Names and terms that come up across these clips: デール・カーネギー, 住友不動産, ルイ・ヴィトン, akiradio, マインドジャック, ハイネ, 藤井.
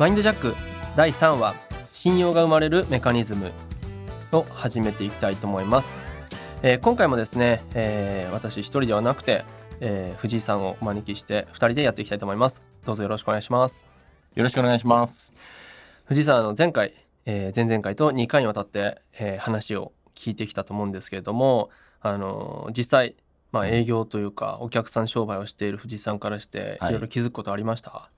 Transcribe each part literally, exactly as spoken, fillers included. マインドジャックだいさんわ、信用が生まれるメカニズムを始めていきたいと思います。えー、今回もですね、えー、私一人ではなくて、えー、藤井さんをお招きしてふたりでやっていきたいと思います。どうぞよろしくお願いします。よろしくお願いします。藤井さん、あの前回、えー、前々回とにかいにわたって、えー、話を聞いてきたと思うんですけれども、あのー、実際、まあ、営業というかお客さん商売をしている藤井さんからして、はい、いろいろ気づくことありました？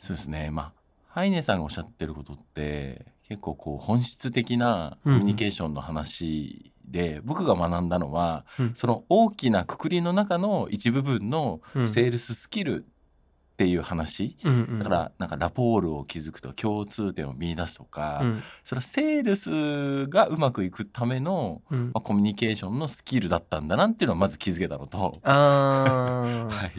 そうですね、まあ、ハイネさんがおっしゃってることって結構こう本質的なコミュニケーションの話で、うん、僕が学んだのは、うん、その大きな括りの中の一部分のセールススキルっていう話、うん、だからなんかラポールを築くと共通点を見出すとか、うん、それはセールスがうまくいくための、うんまあ、コミュニケーションのスキルだったんだなっていうのをまず気づけたのと、あ、はい、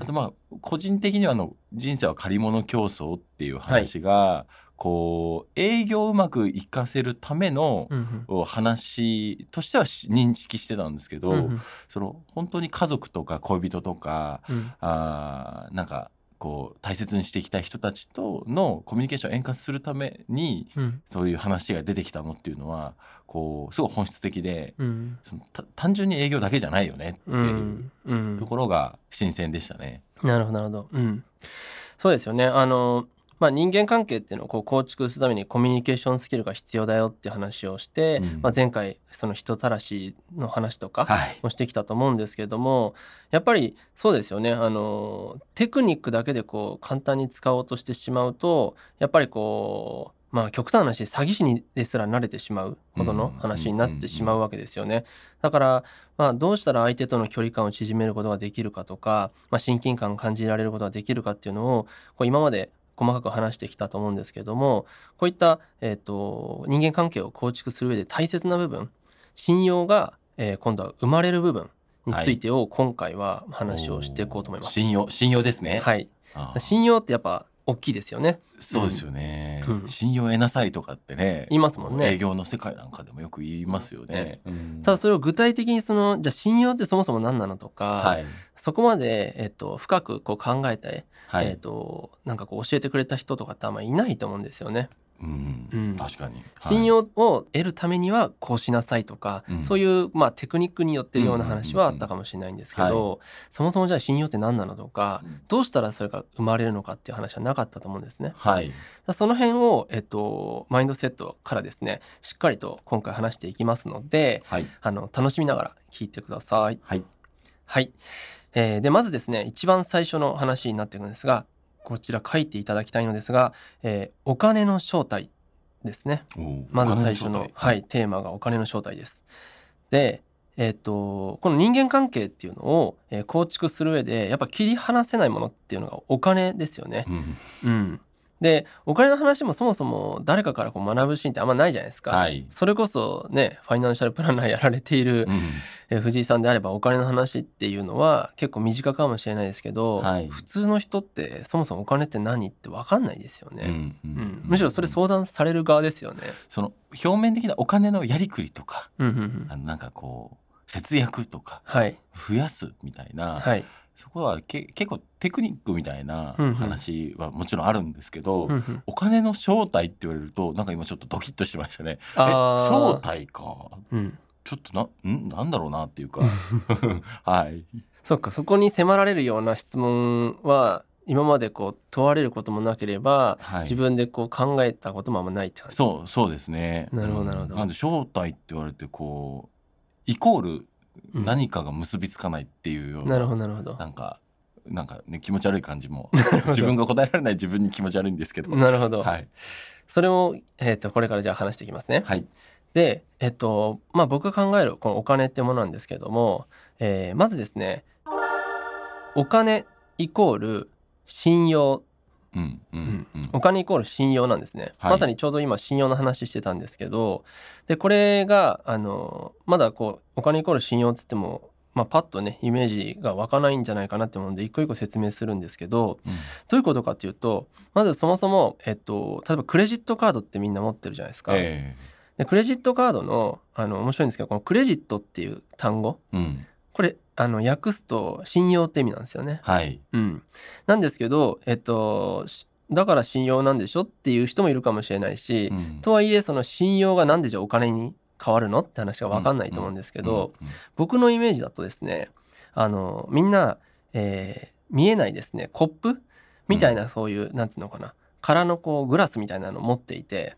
あとまあ個人的にはあの人生は借り物競争っていう話が、はいこう営業をうまくいかせるための話としては認識してたんですけど、うんうん、その本当に家族とか恋人とか、うん、あなんかこう大切にしていきたい人たちとのコミュニケーションを円滑するために、うん、そういう話が出てきたのっていうのはこうすごい本質的で、うん、その単純に営業だけじゃないよねっていうところが新鮮でしたね。うんうん、なるほどなるほど、うん、そうですよね。あのまあ、人間関係っていうのをこう構築するためにコミュニケーションスキルが必要だよって話をして、うんまあ、前回その人たらしの話とかもしてきたと思うんですけれども、はい、やっぱりそうですよね。あのテクニックだけでこう簡単に使おうとしてしまうとやっぱりこう、まあ、極端な話詐欺師にですら慣れてしまうほどの話になってしまうわけですよね。うんうんうんうん、だから、まあ、どうしたら相手との距離感を縮めることができるかとか、まあ、親近感を感じられることができるかっていうのをこう今まで細かく話してきたと思うんですけれども、こういった、えーと、人間関係を構築する上で大切な部分、信用が、えー、今度は生まれる部分についてを今回は話をしていこうと思います。はい、信用、信用ですね。はい、信用ってやっぱ大きいですよね。そうですよね。うん、信用を得なさいとかってね言いますもんね。営業の世界なんかでもよく言いますよね。うん、ただそれを具体的にそのじゃあ信用ってそもそも何なのとか、はい、そこまで、えっと、深くこう考えたり、はいえっと、なんかこう教えてくれた人とかってあんまりいないと思うんですよね。うんうん、確かに、はい、信用を得るためにはこうしなさいとか、うん、そういう、まあ、テクニックによってるような話はあったかもしれないんですけど、うんうんうんはい、そもそもじゃあ信用って何なのとか、うん、どうしたらそれが生まれるのかっていう話はなかったと思うんですね。はい、その辺を、えっと、マインドセットからですねしっかりと今回話していきますので、はい、あの楽しみながら聞いてください。はいはいえー、でまずですね一番最初の話になっていくんですが、こちら書いていただきたいのですが、えー、お金の正体ですね。まず最初 の, の、はい、テーマがお金の正体です。で、えー、とこの人間関係っていうのを、えー、構築する上でやっぱ切り離せないものっていうのがお金ですよね。うんうん、でお金の話もそもそも誰かからこう学ぶシーンってあんまないじゃないですか。はい、それこそねファイナンシャルプランナーやられている、うんえー、藤井さんであればお金の話っていうのは結構身近かもしれないですけど、はい、普通の人ってそもそもお金って何って分かんないですよね。うんうんうん、むしろそれ相談される側ですよね。その表面的なお金のやりくりとか、うんうんうん、あのなんかこう節約とか、はい、増やすみたいな、はいそこはけ結構テクニックみたいな話はもちろんあるんですけど、うんうん、お金の正体って言われるとなんか今ちょっとドキッとしましたね。え正体か、うん、ちょっと な, んなんだろうなっていうかはい。そっか、そこに迫られるような質問は今までこう問われることもなければ、はい、自分でこう考えたこともあんまないって感じ。そうそうですね。なるほどなるほど。なんで正体って言われてこうイコール何かが結びつかないっていうような、なるほどなるほど、なんかなんかね気持ち悪い感じも自分が答えられない自分に気持ち悪いんですけどなるほど、はい、それを、えーと、これからじゃあ話していきますね。はい、で、えーとまあ、僕が考えるこのお金ってものなんですけども、えー、まずですねお金イコール信用、うんうんうん、お金イコール信用なんですね。はい、まさにちょうど今信用の話してたんですけど、でこれがあのまだこうお金イコール信用って言っても、まあ、パッとねイメージが湧かないんじゃないかなって思うんで一個一個説明するんですけど、うん、どういうことかっていうとまずそもそも、えっと、例えばクレジットカードってみんな持ってるじゃないですか。えー、でクレジットカード の, あの面白いんですけどこのクレジットっていう単語、うん、これあの訳すと信用って意味なんですよね。はいうん、なんですけど、えっと、だから信用なんでしょっていう人もいるかもしれないし、うん、とはいえその信用がなんでじゃあお金に変わるのって話が分かんないと思うんですけど、うんうんうん、僕のイメージだとですね、あのみんな、えー、見えないですねコップみたいな、そういうなんつうのかな、空のこうグラスみたいなのを持っていて、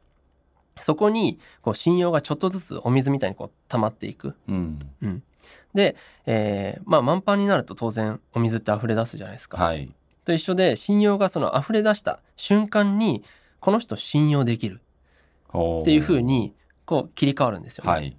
そこにこう信用がちょっとずつお水みたいにこう溜まっていく、うんうん、で、えーまあ、満杯になると当然お水って溢れ出すじゃないですか、はい、と一緒で信用がその溢れ出した瞬間にこの人信用できるっていう風にこう切り替わるんですよね、はい、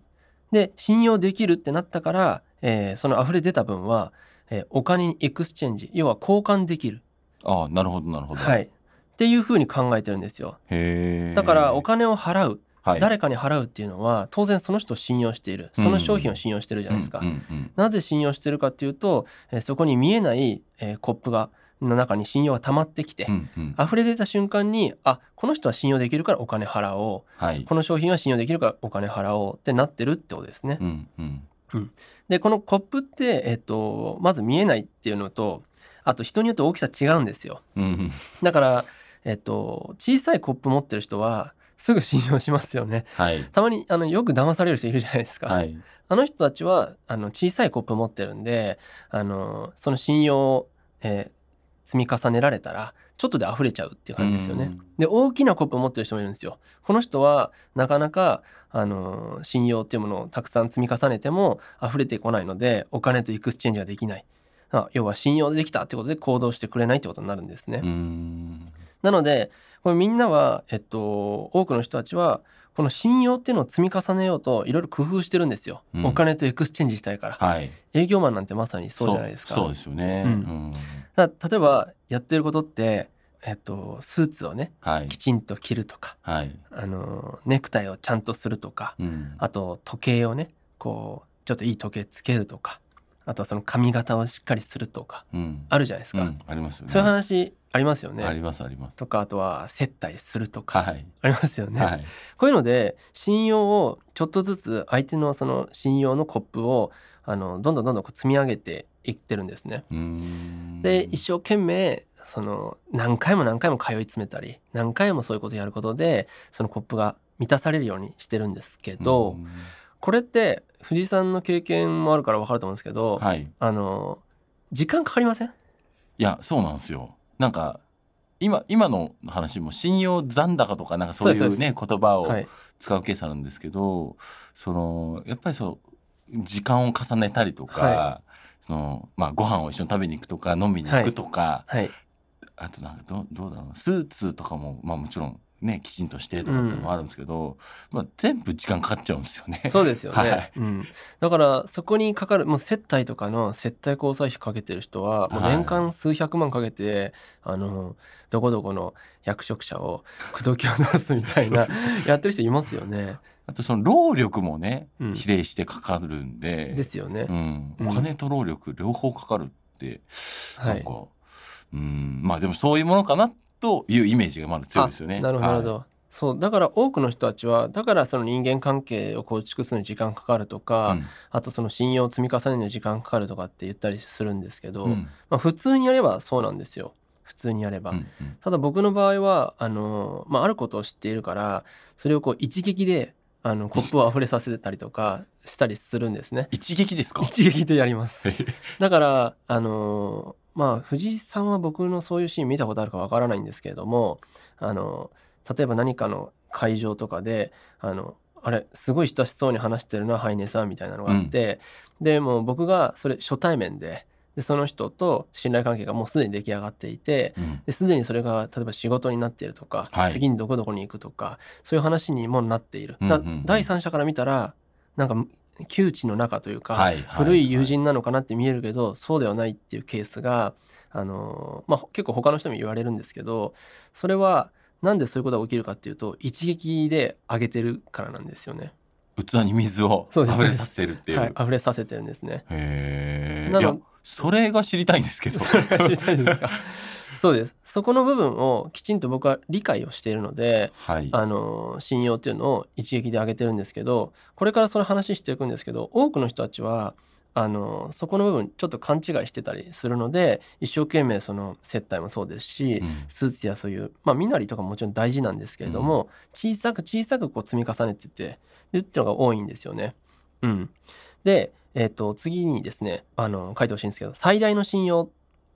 で信用できるってなったから、えー、その溢れ出た分は、えー、お金にエクスチェンジ、要は交換できる、ああなるほどなるほど、はい、っていう風に考えてるんですよ。へー。だからお金を払う、はい、誰かに払うっていうのは当然その人を信用している、その商品を信用してるじゃないですか、うんうんうん、なぜ信用してるかっていうと、えー、そこに見えない、えー、コップがの中に信用が溜まってきて、うんうん、溢れ出た瞬間に、あ、この人は信用できるからお金払おう、はい、この商品は信用できるからお金払おうってなってるってことですね、うんうんうん、でこのコップって、えーと、まず見えないっていうのと、あと人によって大きさ違うんですよ、うん、だから、えーと、小さいコップ持ってる人はすぐ信用しますよね、はい、たまにあのよく騙される人いるじゃないですか、はい、あの人たちはあの小さいコップ持ってるんで、あのその信用を、えー積み重ねられたらちょっとで溢れちゃうっていう感じですよね、うん、で大きなコップを持ってる人もいるんですよ。この人はなかなか、あのー、信用っていうものをたくさん積み重ねても溢れてこないので、お金とエクスチェンジができない、あ、要は信用できたってことで行動してくれないってことになるんですね。うん、なのでこれみんなは、えっと、多くの人たちはこの信用っていうのを積み重ねようといろいろ工夫してるんですよ、うん、お金とエクスチェンジしたいから、はい、営業マンなんてまさにそうじゃないですか。そ う, そうですよね、うんうん、だから例えばやってることって、えっと、スーツをね、はい、きちんと着るとか、はい、あのネクタイをちゃんとするとか、うん、あと時計をねこうちょっといい時計つけるとか、あとはその髪型をしっかりするとか、うん、あるじゃないですか、うん、ありますよね。そういう話ありますよね。ありますあります。とかあとは接待するとか、はい、ありますよね、はい、こういうので信用をちょっとずつ相手のその信用のコップをあのどんどんどんどん積み上げていってるんですね。うーん、で一生懸命その何回も何回も通い詰めたり何回もそういうことをやることでそのコップが満たされるようにしてるんですけど、これって藤井さんの経験もあるから分かると思うんですけど、はい、あの時間かかりません？いやそうなんですよ。なんか 今, 今の話も信用残高とかなんかそういうね言葉を使うケースあるんですけど、はい、そのやっぱりそう時間を重ねたりとか、はい、そのまあご飯を一緒に食べに行くとか飲みに行くとか、はいはい、あとなんか ど, どうだろうスーツとかもまあもちろんねきちんとしてとかってのもあるんですけど、うん、まあ、全部時間かかっちゃうんですよね。そうですよね、はい、うん、だからそこにかかるもう接待とかの接待交際費かけてる人はもう年間数百万かけて、はい、あのどこどこの役職者を口説きを出すみたいなやってる人いますよね。あとその労力もね比例してかかるんで、うん、ですよね、うん、お金と労力両方かかるって、うん、なんか、はい、うん、まあでもそういうものかなってというイメージがまだ強いですよね。なるほど、なるほど、はい、そうだから多くの人たちはだからその人間関係を構築するのに時間かかるとか、うん、あとその信用を積み重ねるのに時間かかるとかって言ったりするんですけど、うん、まあ、普通にやればそうなんですよ。普通にやれば、うんうん、ただ僕の場合は あの、まあ、あることを知っているからそれをこう一撃であのコップを溢れさせたりとかしたりするんですね。一撃ですか？一撃でやりますだからあのまあ、藤井さんは僕のそういうシーン見たことあるかわからないんですけれども、あの例えば何かの会場とかで あの、あれすごい親しそうに話してるなハイネさんみたいなのがあって、うん、でもう僕がそれ初対面 で, でその人と信頼関係がもうすでに出来上がっていて、うん、ですでにそれが例えば仕事になっているとか、はい、次にどこどこに行くとかそういう話にもなっている、うんうんうん、第三者から見たらなんか旧知の中というか、はいはいはい、古い友人なのかなって見えるけどそうではないっていうケースが、あのーまあ、結構他の人も言われるんですけど、それはなんでそういうことが起きるかっていうと一撃で上げてるからなんですよね。器に水を溢れさせてるっていう、はい、溢れさせてるんですね。へー、なの、いやそれが知りたいんですけどそれが知りたいですかそうです。そこの部分をきちんと僕は理解をしているので、はい、あの信用っていうのを一撃で上げてるんですけど、これからその話していくんですけど、多くの人たちはあのそこの部分ちょっと勘違いしてたりするので、一生懸命その接待もそうですし、うん、スーツやそういう、まあ、身なりとかももちろん大事なんですけれども、うん、小さく小さくこう積み重ねてってるっていうのが多いんですよね。うん、で、えー、と次にですね、あの書いてほしいんですけど、最大の信用、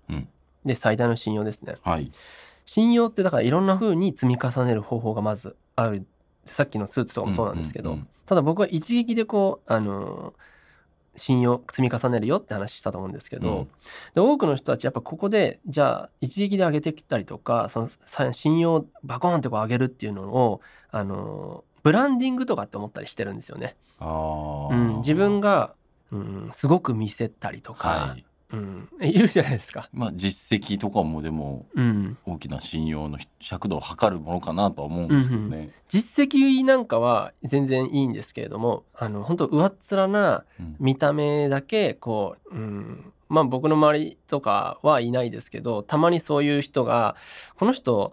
うん、で最大の信用ですね、はい、信用ってだからいろんな風に積み重ねる方法がまずある。さっきのスーツとかもそうなんですけど、うんうんうん、ただ僕は一撃でこうあの信用積み重ねるよって話したと思うんですけど、うん、で多くの人たちやっぱここでじゃあ一撃で上げてきたりとか、その信用をバコーンってこう上げるっていうのをあのブランディングとかって思ったりしてるんですよね。あ、うん、自分が、うん、すごく見せたりとか、はい、うん、いるじゃないですか。まあ、実績とかもでも大きな信用の尺度を測るものかなとは思うんですけどね、うんうん、実績なんかは全然いいんですけれども、あの本当上っ面な見た目だけこう、うん、まあ、僕の周りとかはいないですけど、たまにそういう人がこの人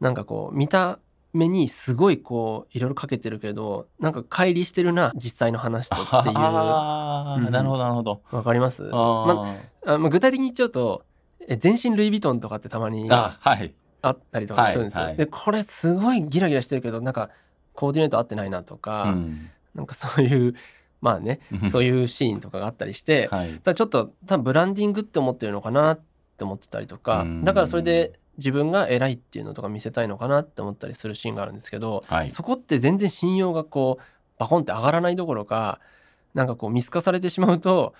なんかこう見た目にすごいこういろいろかけてるけどなんか乖離してるな実際の話とっていう。あ、うん、なるほどなるほど、わかります。あ、まあ、具体的に言っちゃうと全身ルイ・ヴィトンとかってたまにあったりとかするんですよ、はいはいはい、でこれすごいギラギラしてるけどなんかコーディネート合ってないなとか、うん、なんかそういうまあねそういうシーンとかがあったりして、はい、ただちょっと多分ブランディングって思ってるのかなって思ってたりとか、だからそれで自分が偉いっていうのとか見せたいのかなって思ったりするシーンがあるんですけど、はい、そこって全然信用がこうバコンって上がらないどころか、なんかこう見透かされてしまうと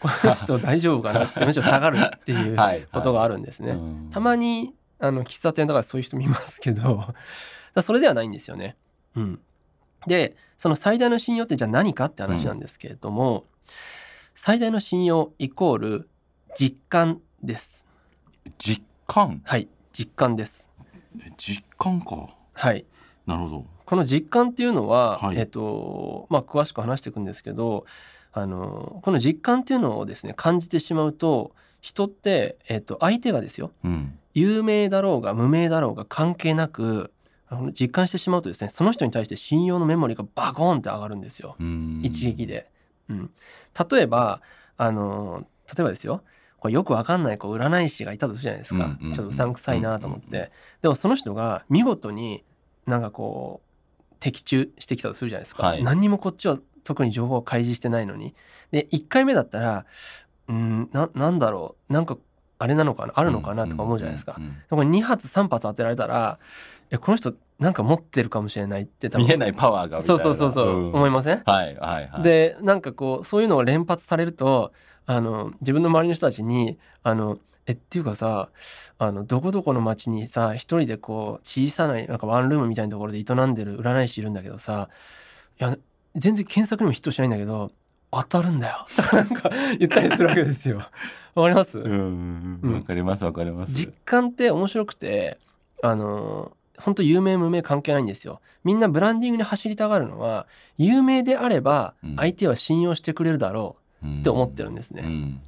この人大丈夫かなってむしろ下がるっていうことがあるんですね、はいはい、たまにあの喫茶店とかそういう人見ますけどだそれではないんですよね、うん、でその最大の信用ってじゃあ何かって話なんですけれども、うん、最大の信用イコール実感です。実感、はい、実感です。実感か。はい。なるほど。この実感っていうのは、はい、えっとまあ、詳しく話していくんですけど、あのこの実感っていうのをですね感じてしまうと、人って、えっと、相手がですよ、うん、有名だろうが無名だろうが関係なく実感してしまうとですね、その人に対して信用のメモリがバコーンって上がるんですよ。うん一撃で、うん、例えばあの例えばですよ、これよく分かんないこう占い師がいたとするじゃないですか、うんうんうん、ちょっとうさんくさいなと思って、うんうんうん、でもその人が見事になんかこう的中してきたとするじゃないですか、はい、何にもこっちは特に情報を開示してないのに、でいっかいめだったらうーん な, なんだろうなんかあれなのかなあるのかなとか思うじゃないですか、うんうんうんうん、でこれにはつさんぱつ当てられたらえこの人なんか持ってるかもしれないって多分見えないパワーがみたいな、そうそうそう、うん、思いません、はいはいはい、でなんかこうそういうのを連発されると、あの自分の周りの人たちにあのえっていうかさ、あのどこどこの町にさ一人でこう小さな、 なんかワンルームみたいなところで営んでる占い師いるんだけどさ、いや全然検索にもヒットしないんだけど当たるんだよなんか言ったりするわけですよわかります？うん、うん、わかりますわかります。実感って面白くて、あの本当有名無名関係ないんですよ。みんなブランディングに走りたがるのは、有名であれば相手は信用してくれるだろうって思ってるんですね、うんうん、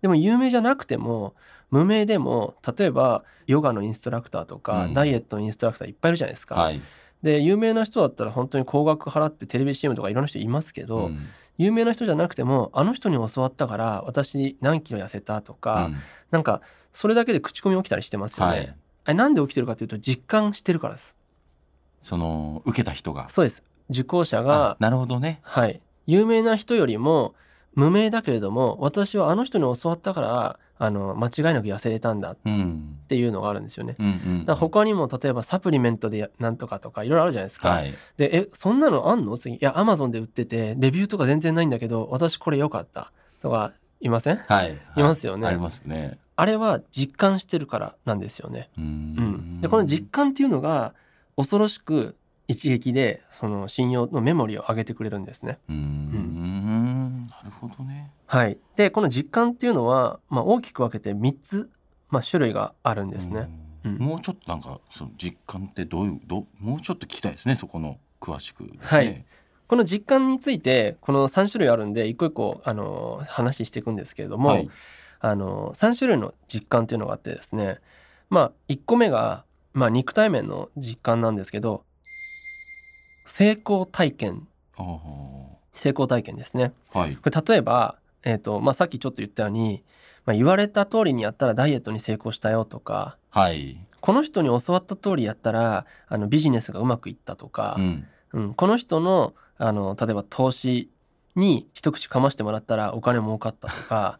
でも有名じゃなくても無名でも、例えばヨガのインストラクターとかダイエットのインストラクターいっぱいいるじゃないですか、うんはい、で有名な人だったら本当に高額払ってテレビ シーエム とかいろんな人いますけど、うん、有名な人じゃなくてもあの人に教わったから私何キロ痩せたとか、うん、なんかそれだけで口コミ起きたりしてますよね、はい、なんで起きてるかというと実感してるからです。その受けた人が、そうです、受講者が、なるほどね、はい、有名な人よりも無名だけれども私はあの人に教わったからあの間違いなく痩せれたんだっていうのがあるんですよね、うんうんうんうん、だから他にも例えばサプリメントでなんとかとかいろいろあるじゃないですか、はい、でえそんなのあんの次、いやアマゾンで売っててレビューとか全然ないんだけど私これ良かったとかいません、はいはい、いますよね、ありますね。あれは実感してるからなんですよね。うん、うん、でこの実感っていうのが恐ろしく一撃でその信用のメモリを上げてくれるんですね。うーん、うん、なるほどね。はい。でこの実感っていうのは、まあ、大きく分けてみっつ、まあ、種類があるんですね。うん、もうちょっとなんかその実感ってどういうどもうちょっと聞きたいですね。そこの詳しくですね。はい。この実感についてこのさん種類あるんで一個一個あの話していくんですけれども。はい、あのさん種類の実感というのがあってですね、まあ、いっこめが、まあ、肉体面の実感なんですけど、成功体験、成功体験ですね、はい、これ例えば、えーとまあ、さっきちょっと言ったように、まあ、言われた通りにやったらダイエットに成功したよとか、はい、この人に教わった通りやったらあのビジネスがうまくいったとか、うんうん、この人の、あの例えば投資に一口かましてもらったらお金儲かったとか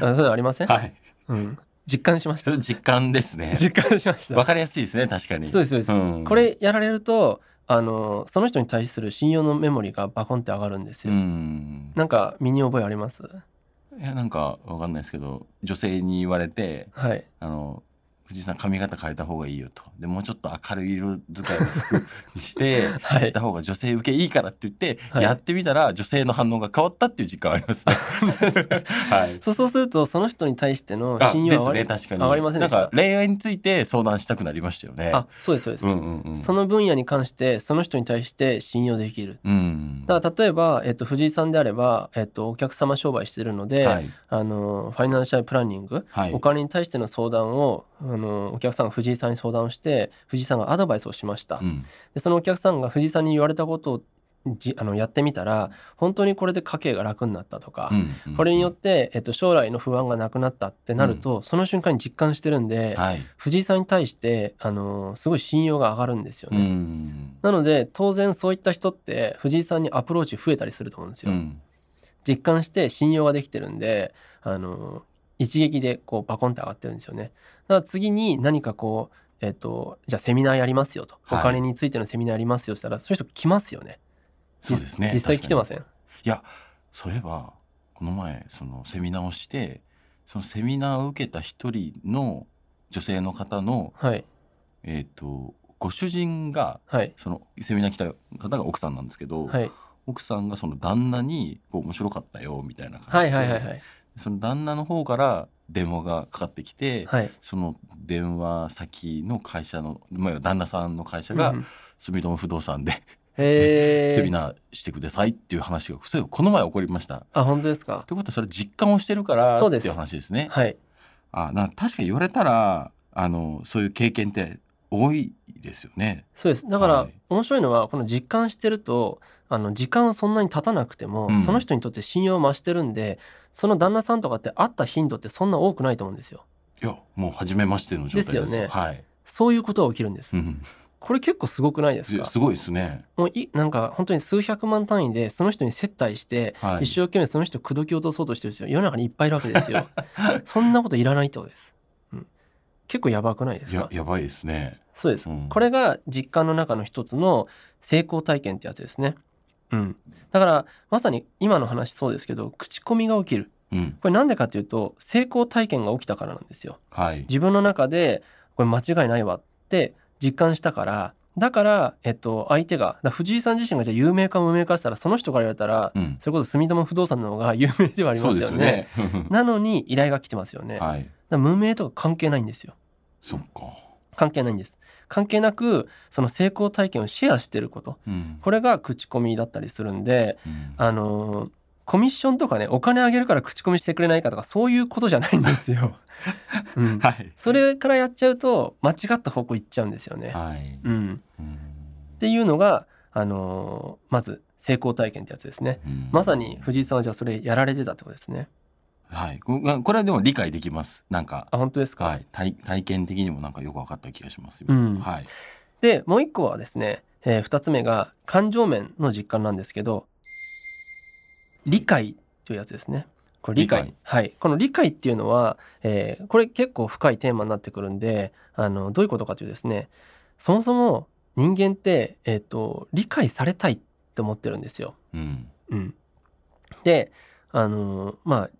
そういうのありません？はい、うん、実感しました実感ですね実感しましたわかりやすいですね。確かにそうですそうです、うん、これやられるとあのその人に対する信用のメモリがバコンって上がるんですよ。うんなんか身に覚えあります？いやなんかわかんないですけど女性に言われて、はい、あの藤井さん髪型変えた方がいいよとでもうちょっと明るい色使いの服にしてやった方が女性受けいいからって言って、はい、やってみたら女性の反応が変わったっていう実感ありますね、はい、そう、そうするとその人に対しての信用は上がりませんでした。なんか恋愛について相談したくなりましたよね。あそうですそうです、うんうんうん、その分野に関してその人に対して信用できる、うん、だから例えば、えっと、藤井さんであれば、えっと、お客様商売してるので、はい、あのファイナンシャルプランニング、はい、お金に対しての相談をあのお客さんが藤井さんに相談をして藤井さんがアドバイスをしました、うん、でそのお客さんが藤井さんに言われたことをじあのやってみたら本当にこれで家計が楽になったとか、うんうんうん、これによって、えっと、将来の不安がなくなったってなると、うん、その瞬間に実感してるんで、はい、藤井さんに対してあのすごい信用が上がるんですよね、うんうんうん、なので当然そういった人って藤井さんにアプローチ増えたりすると思うんですよ、うん、実感して信用ができてるんであの一撃でこうバコンって上がってるんですよね。だから次に何かこう、えーと、じゃあセミナーやりますよと、はい、お金についてのセミナーやりますよしたらそういう人来ますよね。そうですね。実際来てません？いやそういえばこの前そのセミナーをしてそのセミナーを受けた一人の女性の方の、はい、えーと、ご主人が、はい、そのセミナー来た方が奥さんなんですけど、はい、奥さんがその旦那にこう面白かったよみたいな感じで、はいはいはいはい、その旦那の方から電話がかかってきて、はい、その電話先の会社の、まあ、旦那さんの会社が住友不動産で、うんセミナーしてくださいっていう話がこの前起こりました。あ本当ですか。ということはそれ実感をしてるからっていう話ですね。はい、あなんか確かに言われたらあのそういう経験って多いですよね。そうですだから、はい、面白いのはこの実感してるとあの時間はそんなに経たなくても、うん、その人にとって信用を増してるんでその旦那さんとかって会った頻度ってそんな多くないと思うんですよ。いやもう初めましての状態ですよね、はい、そういうことが起きるんです、うん、これ結構すごくないですか？すごいですね。もういなんか本当に数百万単位でその人に接待して、はい、一生懸命その人を口説き落とそうとしてる人世の中にいっぱいいるわけですよそんなこといらないってことです。結構やばくないですか？ や, やばいですね。そうです、うん、これが実感の中の一つの成功体験ってやつですね、うん、だからまさに今の話そうですけど口コミが起きる、うん、これなんでかというと成功体験が起きたからなんですよ、はい、自分の中でこれ間違いないわって実感したからだから、えっと、相手がだ藤井さん自身がじゃあ有名か無名かしたらその人から言われたら、うん、それこそ住友不動産の方が有名ではありますよね。そうですよねなのに依頼が来てますよね、はい、だ無名とか関係ないんですよ。そっか関係ないんです。関係なくその成功体験をシェアしてること、うん、これが口コミだったりするんで、うん、あのコミッションとかねお金あげるから口コミしてくれないかとかそういうことじゃないんですよ、うんはい、それからやっちゃうと間違った方向行っちゃうんですよね、はいうんうん、っていうのがあのまず成功体験ってやつですね、うん、まさに藤井さんはじゃあそれやられてたってことですね。はい、これはでも理解できます。なんかあ本当ですか、はい、体, 体験的にもなんかよく分かった気がします、うんはい、でもう一個はですね、えー、ふたつめが感情面の実感なんですけど理解というやつですね。これ理解、理解、はい、この理解っていうのは、えー、これ結構深いテーマになってくるんであのどういうことかというとですねそもそも人間って、えーと、理解されたいって思ってるんですよ、うんうん、であのまあ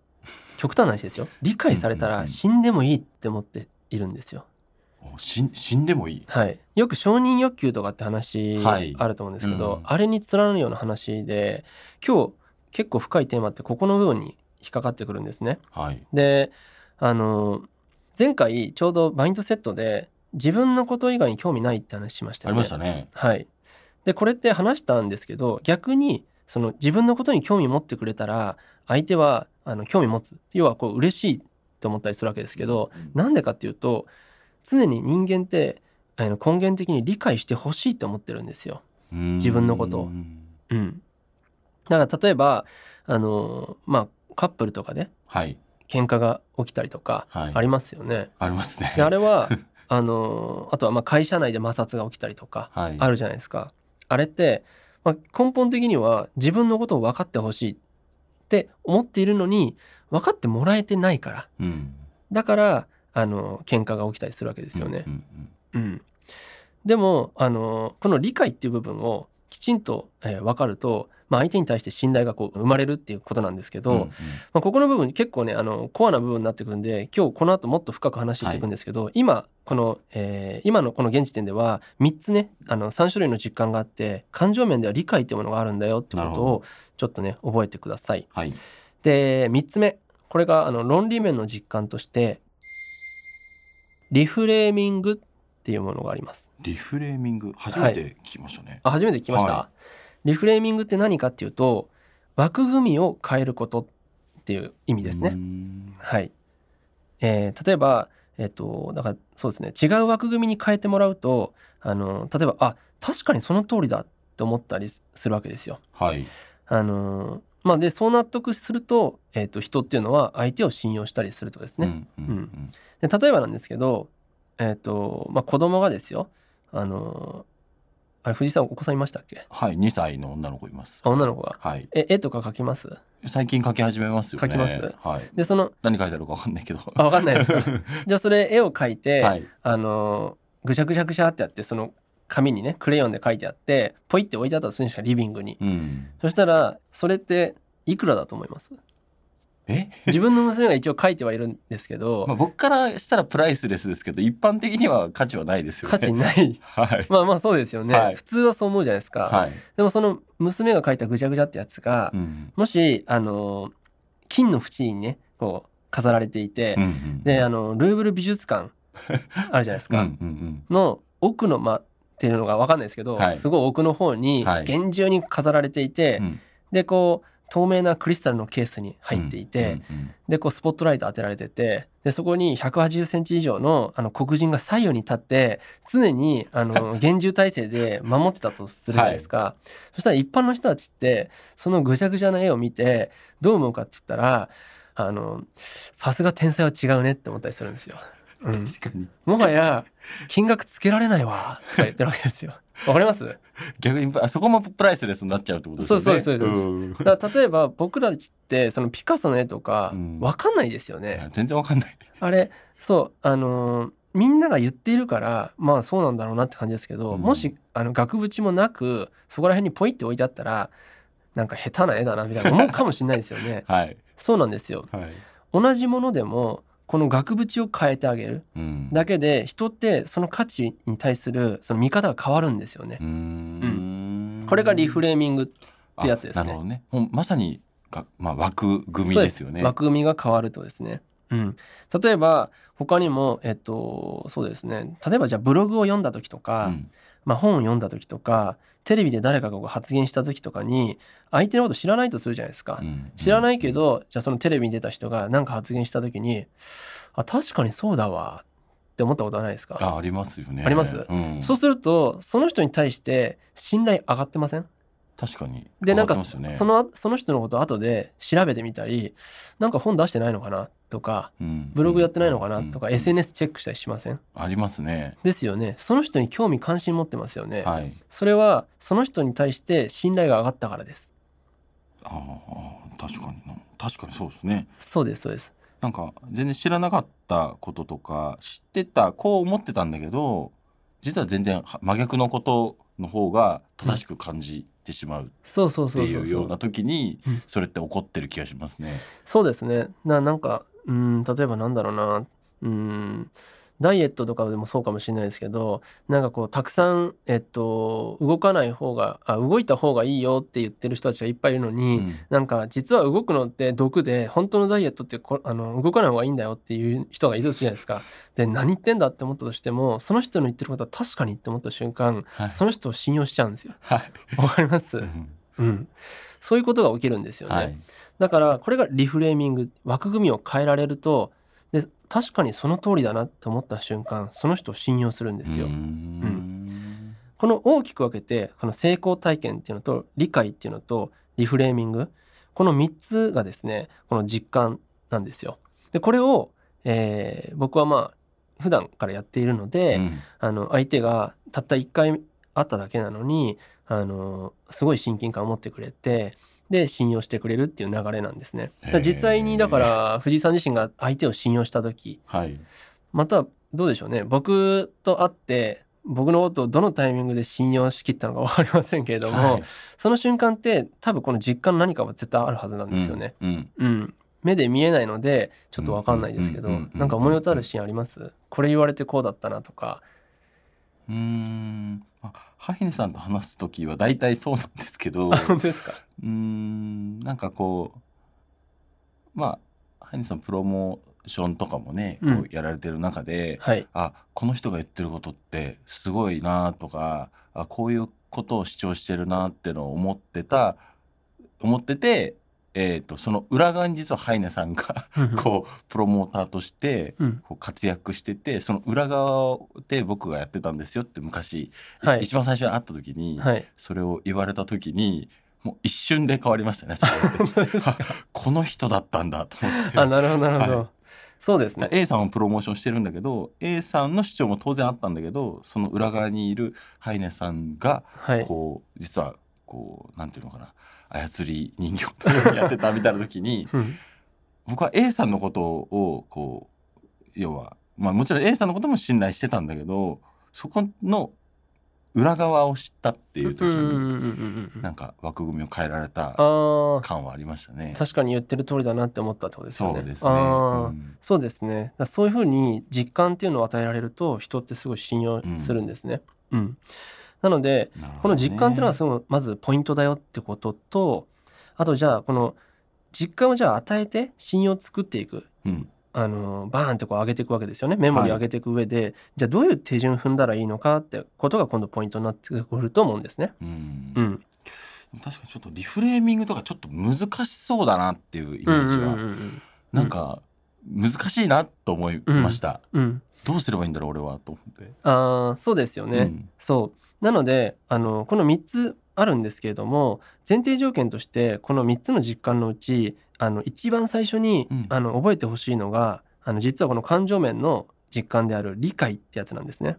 極端な話ですよ理解されたら死んでもいいって思っているんですよ、うんうんうん、死, 死んでもいい、はい、よく承認欲求とかって話あると思うんですけど、はいうん、あれに連なるような話で今日結構深いテーマってここの部分に引っかかってくるんですね、はい、であの前回ちょうどマインドセットで自分のこと以外に興味ないって話しましたよね。ありましたね、はい、でこれって話したんですけど逆にその自分のことに興味持ってくれたら相手はあの興味持つ要はこう嬉しいと思ったりするわけですけどなんでかっていうと常に人間ってあの根源的に理解してほしいと思ってるんですよ自分のことを、うん、だから例えばあの、まあ、カップルとかで喧嘩が起きたりとかありますよね、はい、ありますね。であれはあのあとはまあ会社内で摩擦が起きたりとかあるじゃないですか、はい、あれって、まあ、根本的には自分のことを分かってほしいって思っているのに分かってもらえてないから、うん、だからあの喧嘩が起きたりするわけですよね、うんうんうんうん、でもあのこの理解っていう部分をきちんと、えー、分かると、まあ、相手に対して信頼がこう生まれるっていうことなんですけど、うんうんまあ、ここの部分結構ねあのコアな部分になってくるんで今日この後もっと深く話していくんですけど、はい、今この、えー、今のこの現時点ではみっつねあのさん種類の実感があって感情面では理解というものがあるんだよってことをちょっとね覚えてください、はい、でみっつめこれがあの論理面の実感としてリフレーミングっていうものがあります。リフレーミング初めて聞きましたね、はい、あ初めて聞きました、はい、リフレーミングって何かっていうと枠組みを変えることっていう意味ですね。うん、はいえー、例えば、えーと、だからそうですね、違う枠組みに変えてもらうとあの例えばあ確かにその通りだと思ったりするわけですよ、はいあのまあ、でそう納得すると、えーと、人っていうのは相手を信用したりするとですね、うんうんうんうん、で例えばなんですけどえーとまあ、子供がですよあのー、あれ藤井さんお子さんいましたっけ。はいにさいの女の子います。女の子が、はい、え絵とか描きます。最近描き始めますよね。描きます、はい、でその何描いてあるか分かんないけどあ分かんないですかじゃあそれ絵を描いて、はい、あのー、ぐしゃぐしゃぐしゃってやってその紙にねクレヨンで描いてあってポイって置いてあったとするんですかリビングに、うん、そしたらそれっていくらだと思います。え自分の娘が一応書いてはいるんですけどまあ僕からしたらプライスレスですけど一般的には価値はないですよね。価値ない、はい、まあまあそうですよね、はい、普通はそう思うじゃないですか、はい、でもその娘が書いたぐちゃぐちゃってやつが、うん、もしあの金の縁にねこう飾られていて、うんうん、であのルーブル美術館あるじゃないですかうんうん、うん、の奥のまっていうのが分かんないですけど、はい、すごい奥の方に厳重に飾られていて、はい、でこう透明なクリスタルのケースに入っていて、うんうんうん、でこうスポットライト当てられててでそこにひゃくはちじゅっセンチ以上 の, あの黒人が左右に立って常にあの厳重体制で守ってたとするじゃないですか、はい、そしたら一般の人たちってそのぐちゃぐちゃな絵を見てどう思うかって言ったらあのさすが天才は違うねって思ったりするんですよ、うん、確かにもはや金額つけられないわとか言ってるわけですよわかります。逆にあそこもプライスレスになっちゃうってことですよね。そうそうそうです、うん、だから例えば僕らってそのピカソの絵とかわかんないですよね、うん、全然わかんないあれそうあのー、みんなが言っているからまあそうなんだろうなって感じですけど、うん、もしあの額縁もなくそこら辺にポイって置いてあったらなんか下手な絵だなみたいな思うかもしれないですよね、はい、そうなんですよ、はい、同じものでもこの額縁を変えてあげるだけで人ってその価値に対するその見方が変わるんですよね。うーん、うん、これがリフレーミングってやつですね。なるほどね。もうまさにが、まあ、枠組みですよね。枠組みが変わるとですね、うん、例えば他にも、えっと、そうですね例えばじゃあブログを読んだ時とか、うんまあ、本を読んだ時とかテレビで誰かが発言した時とかに相手のこと知らないとするじゃないですか、うんうん、知らないけどじゃあそのテレビに出た人が何か発言した時にあ確かにそうだわって思ったことはないですか。 あ, ありますよね。あります、うん、そうするとその人に対して信頼上がってません。確かに上がってますよね。でなんかその、その人のことを後で調べてみたりなんか本出してないのかなとか、うん、ブログやってないのかなとか、うん、エスエヌエス チェックしたりしません？ありますね。ですよね。その人に興味関心持ってますよね、はい、それはその人に対して信頼が上がったからです。ああ確かにな。確かにそうですね。そうですそうです。なんか全然知らなかったこととか知ってたこう思ってたんだけど実は全然真逆のことの方が正しく感じてしまうっていうような時にそれって起こってる気がしますね。そうですね。ななんかうん例えばなんだろうなうんダイエットとかでもそうかもしれないですけどなんかこうたくさん、えっと、動かない方があ動いた方がいいよって言ってる人たちがいっぱいいるのに、うん、なんか実は動くのって毒で本当のダイエットってこあの動かない方がいいんだよっていう人がいるじゃないですか。で何言ってんだって思ったとしてもその人の言ってることは確かにって思った瞬間、はい、その人を信用しちゃうんですよ。わ、はい、かります、うんうん、そういうことが起きるんですよね、はい、だからこれがリフレーミング枠組みを変えられるとで確かにその通りだなって思った瞬間その人を信用するんですよ。うん、うん、この大きく分けてこの成功体験っていうのと理解っていうのとリフレーミングこのみっつがですね、この実感なんですよ。でこれを、えー、僕はまあ普段からやっているので、うん、あの相手がたったいっかい会っただけなのに、あのすごい親近感を持ってくれて、で信用してくれるっていう流れなんですね。だ実際にだから藤井さん自身が相手を信用した時、はい、またどうでしょうね、僕と会って僕のことをどのタイミングで信用しきったのか分かりませんけれども、はい、その瞬間って多分この実感の何かは絶対あるはずなんですよね、うんうんうん、目で見えないのでちょっと分かんないですけど、なんか思い当たるシーンあります？これ言われてこうだったなとか。うーん、ハイネさんと話すときは大体そうなんですけど。本当ですか？うーん、なんかこう、まあハイネさんプロモーションとかもね、うん、こうやられてる中で、はい、あ、この人が言ってることってすごいなとか、あ、こういうことを主張してるなってのを思ってた思ってて、えー、とその裏側に実はハイネさんがこうプロモーターとしてこう活躍してて、その裏側で僕がやってたんですよって昔、はい、一番最初に会った時にそれを言われた時にもう一瞬で変わりましたね。この人だったんだと思って。あ、なるほどなるほど、はい、そうですね。 A さんをプロモーションしてるんだけど A さんの主張も当然あったんだけど、その裏側にいるハイネさんがこう、はい、実はこうなんていうのかな、操り人形とかやってたみたいな時に、うん、僕は A さんのことをこう要は、まあ、もちろん A さんのことも信頼してたんだけど、そこの裏側を知ったっていう時になんか枠組みを変えられた感はありましたね。確かに言ってる通りだなって思ったってことですよね。そうですね。あ、うん、そうですね。だそういうふうに実感っていうのを与えられると人ってすごい信用するんですね、うんうん。なので、ね、この実感っていうのはすごいまずポイントだよってことと、あとじゃあこの実感をじゃあ与えて信用を作っていく、うん、あのバーンってこう上げていくわけですよね。メモリー上げていく上で、はい、じゃあどういう手順踏んだらいいのかってことが今度ポイントになってくると思うんですね。うん、うん、確かにちょっとリフレーミングとかちょっと難しそうだなっていうイメージは、うんうんうん、なんか難しいなと思いました、うんうん、どうすればいいんだろう俺はと思って。あ、そうですよね、うん、そうなのであのこのみっつあるんですけれども、前提条件としてこのみっつの実感のうちあの一番最初に、うん、あの覚えてほしいのがあの実はこの感情面の実感である理解ってやつなんですね。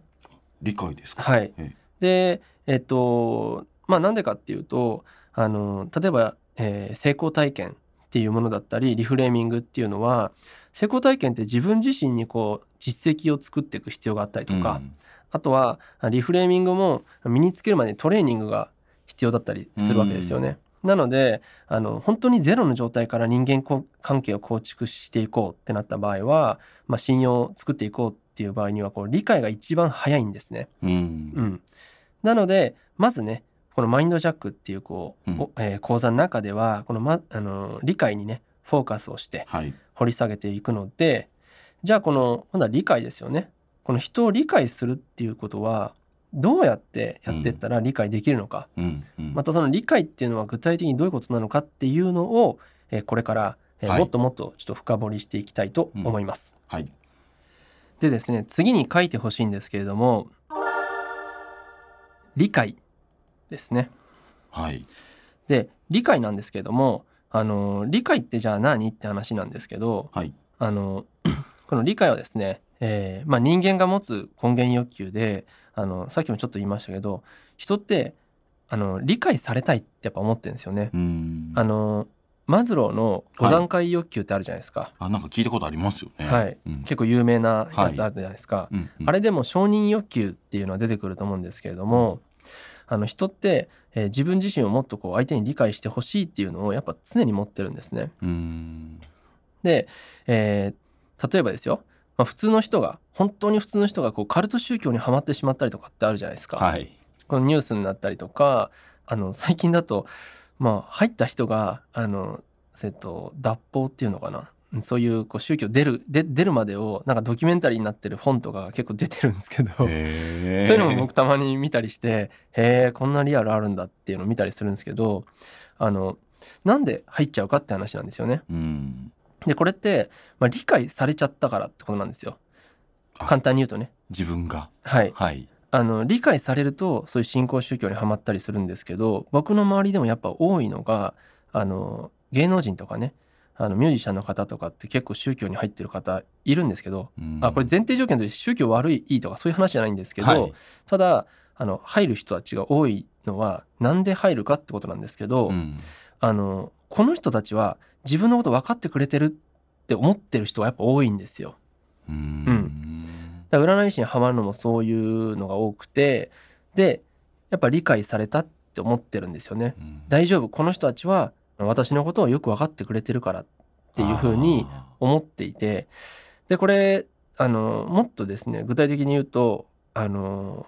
理解ですか？はい、ええ、でえっとまあなんでかっていうとあの例えば、えー、成功体験っていうものだったりリフレーミングっていうのは成功体験って自分自身にこう実績を作っていく必要があったりとか、うん、あとはリフレーミングも身につけるまでにトレーニングが必要だったりするわけですよね、うん、なのであの本当にゼロの状態から人間関係を構築していこうってなった場合は、まあ、信用を作っていこうっていう場合にはこう理解が一番早いんですね、うんうん、なのでまずねこのマインドジャックっていうこう、うん、えー、講座の中ではこの、ま、あの理解にねフォーカスをして掘り下げていくので、はい、じゃあこの今度は理解ですよね。この人を理解するっていうことはどうやってやってったら理解できるのか、うんうんうん、またその理解っていうのは具体的にどういうことなのかっていうのを、えー、これから、えーはい、もっともっとちょっと深掘りしていきたいと思います、うん、はい。でですね、次に書いてほしいんですけれども理解ですね、はい、で理解なんですけれどもあの理解ってじゃあ何って話なんですけど、はい、あのこの理解はですねえーまあ、人間が持つ根源欲求であのさっきもちょっと言いましたけど人ってあの理解されたいってやっぱ思ってるんですよね。うんあのマズローのご段階欲求ってあるじゃないですか、はい、あなんか聞いたことありますよね、はいうん、結構有名なやつあるじゃないですか、はいうんうん、あれでも承認欲求っていうのは出てくると思うんですけれどもあの人って、えー、自分自身をもっとこう相手に理解してほしいっていうのをやっぱ常に持ってるんですね。うんで、えー、例えばですよまあ、普通の人が本当に普通の人がこうカルト宗教にはまってしまったりとかってあるじゃないですか、はい、このニュースになったりとかあの最近だと、まあ、入った人があの、えっと、脱法っていうのかなそうい う, こう宗教出 る, で出るまでをなんかドキュメンタリーになってる本とか結構出てるんですけどそういうのも僕たまに見たりしてへーこんなリアルあるんだっていうのを見たりするんですけどあのなんで入っちゃうかって話なんですよね。うんでこれって、まあ、理解されちゃったからってことなんですよ。簡単に言うとね自分が、はいはい、あの理解されるとそういう信仰宗教にはまったりするんですけど僕の周りでもやっぱ多いのがあの芸能人とかね、あのミュージシャンの方とかって結構宗教に入ってる方いるんですけど、うん、あこれ前提条件として宗教悪いいいとかそういう話じゃないんですけど、はい、ただあの入る人たちが多いのはなんで入るかってことなんですけど、うん、あのこの人たちは自分のこと分かってくれてるって思ってる人がやっぱ多いんですよ。うん、うん、だから占い師にハマるのもそういうのが多くて、でやっぱ理解されたって思ってるんですよね、うん、大丈夫この人たちは私のことをよく分かってくれてるからっていうふうに思っていて、でこれあのもっとですね具体的に言うとあの、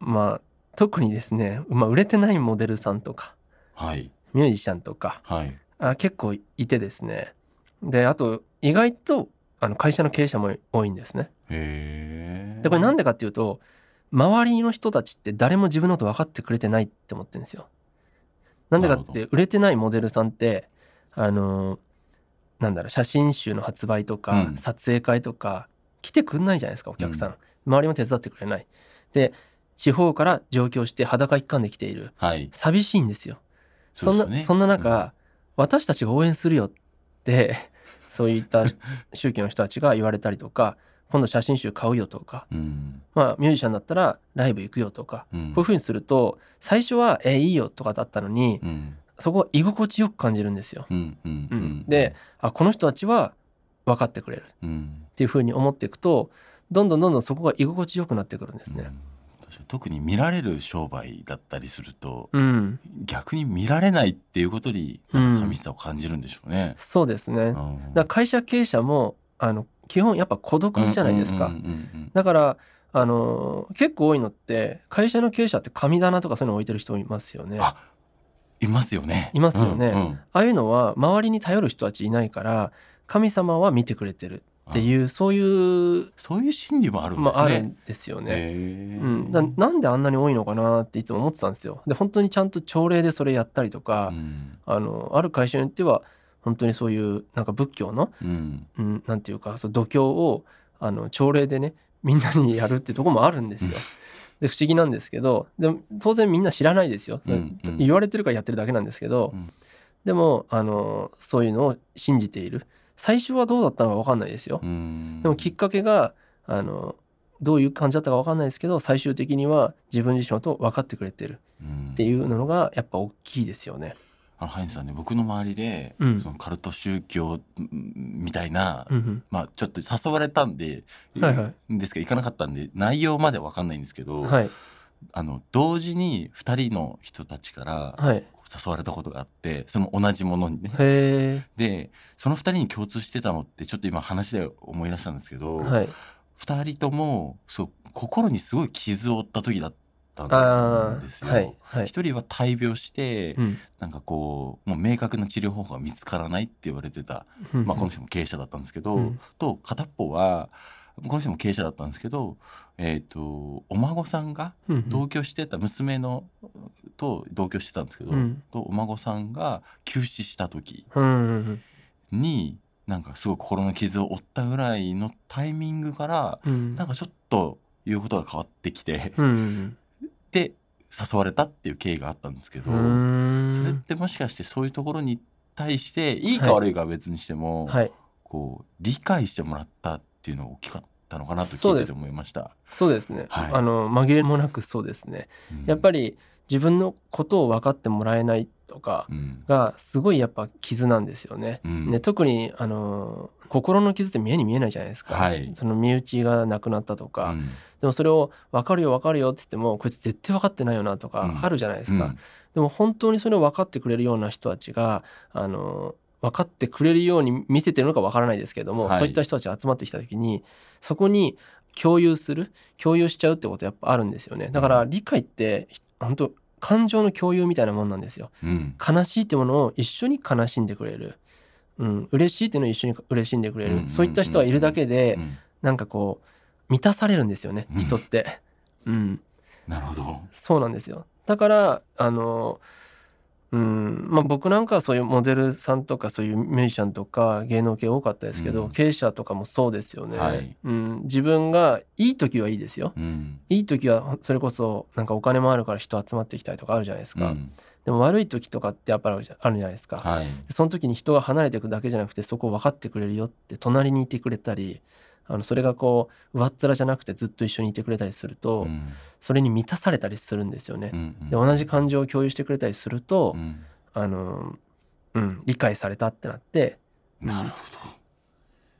まあ、特にですね、まあ、売れてないモデルさんとか、はい、ミュージシャンとか、はい、あ結構いてですね、であと意外とあの会社の経営者も多いんですね。へー。でこれなんでかっていうと周りの人たちって誰も自分のこと分かってくれてないって思ってるんですよ。なんでかって売れてないモデルさんってあのなんだろう写真集の発売とか、うん、撮影会とか来てくんないじゃないですかお客さん、うん、周りも手伝ってくれないで地方から上京して裸一貫で来ている、はい、寂しいんですよ。そんな、そうですね。そんな中、うん、私たちが応援するよってそういった宗教の人たちが言われたりとか今度写真集買うよとか、うんまあ、ミュージシャンだったらライブ行くよとか、うん、こういう風にすると最初はえいいよとかだったのに、うん、そこは居心地よく感じるんですよ、うんうんうん、であこの人たちは分かってくれるっていう風に思っていくとどんどんどんどんそこが居心地よくなってくるんですね、うん、確かに特に見られる商売だったりすると、うん、逆に見られないっていうことになんか寂しさを感じるんでしょうね、うん、そうですね。だから会社経営者もあの基本やっぱ孤独じゃないですか。だからあのー、結構多いのって会社の経営者って神棚とかそういうの置いてる人いますよね。あいますよねいますよね、うんうん、ああいうのは周りに頼る人たちいないから神様は見てくれてるっていうそういうそういう心理もあるんですね、まあ、あるんですよね、うん、だなんであんなに多いのかなっていつも思ってたんですよ。で本当にちゃんと朝礼でそれやったりとか、うん、あのある会社によっては本当にそういうなんか仏教の、うんうん、なんていうかその度胸をあの朝礼でねみんなにやるっていうところもあるんですよ。で不思議なんですけどで当然みんな知らないですよ、うんうん、言われてるからやってるだけなんですけど、うん、でもあのそういうのを信じている。最初はどうだったのか分かんないですよ、うん、でもきっかけがあのどういう感じだったか分かんないですけど最終的には自分自身のことを分かってくれてるっていうのがやっぱ大きいですよね。あのハインさんね僕の周りで、うん、そのカルト宗教みたいな、うんうんまあ、ちょっと誘われたんで、はいはい、ですけど行かなかったんで内容までは分かんないんですけど、はい、あの同時にふたりの人たちから、はい、誘われたことがあってその同じものにねへでそのふたりに共通してたのってちょっと今話で思い出したんですけど、はい、ふたりともそう心にすごい傷を負った時だったなんですよ。はいはい、ひとりは大病して、うん、なんかこうもう明確な治療方法が見つからないって言われてた、うんまあ、この人も経営者だったんですけど、うん、と片っぽはこの人も経営者だったんですけど、えー、とお孫さんが同居してた娘のと同居してたんですけど、うん、とお孫さんが急死した時になんかすごい心の傷を負ったぐらいのタイミングから、うん、なんかちょっと言うことが変わってきて、うんうんで誘われたっていう経緯があったんですけどそれってもしかしてそういうところに対していいか悪いかは別にしても、はいはい、こう理解してもらったっていうのが大きかったのかなと聞いてて思いました。そうですね、はい、あの紛れもなくそうですね、うん、やっぱり自分のことを分かってもらえないとかがすごいやっぱ傷なんですよね、うん、で特にあの心の傷って目に見えないじゃないですか、はい、その身内が亡くなったとか、うん、でもそれを分かるよ分かるよって言ってもこいつ絶対分かってないよなとかあるじゃないですか、うんうん、でも本当にそれを分かってくれるような人たちがあの分かってくれるように見せてるのか分からないですけれども、はい、そういった人たちが集まってきた時にそこに共有する共有しちゃうってことやっぱあるんですよね。だから理解って本当感情の共有みたいなもんなんですよ、うん、悲しいってものを一緒に悲しんでくれる、うん、嬉しいっていうのを一緒に嬉しんでくれる、うんうんうんうん、そういった人がいるだけで、うん、なんかこう満たされるんですよね、うん、人って、うん、なるほどそうなんですよ。だからあの、うんまあ、僕なんかはそういうモデルさんとかそういうミュージシャンとか芸能系多かったですけど、うん、経営者とかもそうですよね、はいうん、自分がいい時はいいですよ、うん、いい時はそれこそなんかお金もあるから人集まってきたりとかあるじゃないですか、うん、でも悪い時とかってやっぱりあるじゃないですか、はい、その時に人が離れていくだけじゃなくてそこを分かってくれるよって隣にいてくれたり、あのそれがこう上っ面じゃなくてずっと一緒にいてくれたりすると、うん、それに満たされたりするんですよね、うんうん、で同じ感情を共有してくれたりすると、うんあのうん、理解されたってなってなるほ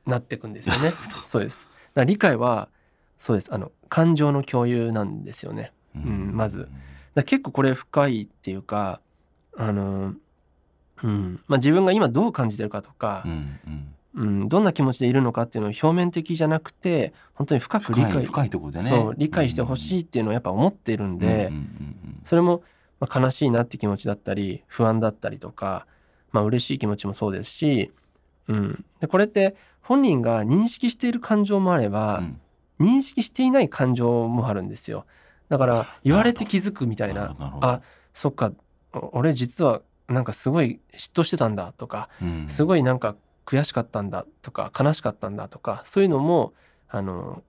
どなっていくんですよね。そうです。だから理解はそうです、あの感情の共有なんですよね、うんうん、まずだ結構これ深いっていうか、あの、うんまあ、自分が今どう感じてるかとか、うんうんうん、どんな気持ちでいるのかっていうのを表面的じゃなくて本当に深く理解深い、深いところでね、そう理解してほしいっていうのをやっぱ思っているんで、うんうんうん、それも、まあ、悲しいなって気持ちだったり不安だったりとか、まあ、嬉しい気持ちもそうですし、うん、でこれって本人が認識している感情もあれば、うん、認識していない感情もあるんですよ。だから言われて気づくみたい な, な, なあそっか俺実はなんかすごい嫉妬してたんだとか、うん、すごいなんか悔しかったんだとか悲しかったんだとかそういうのもあの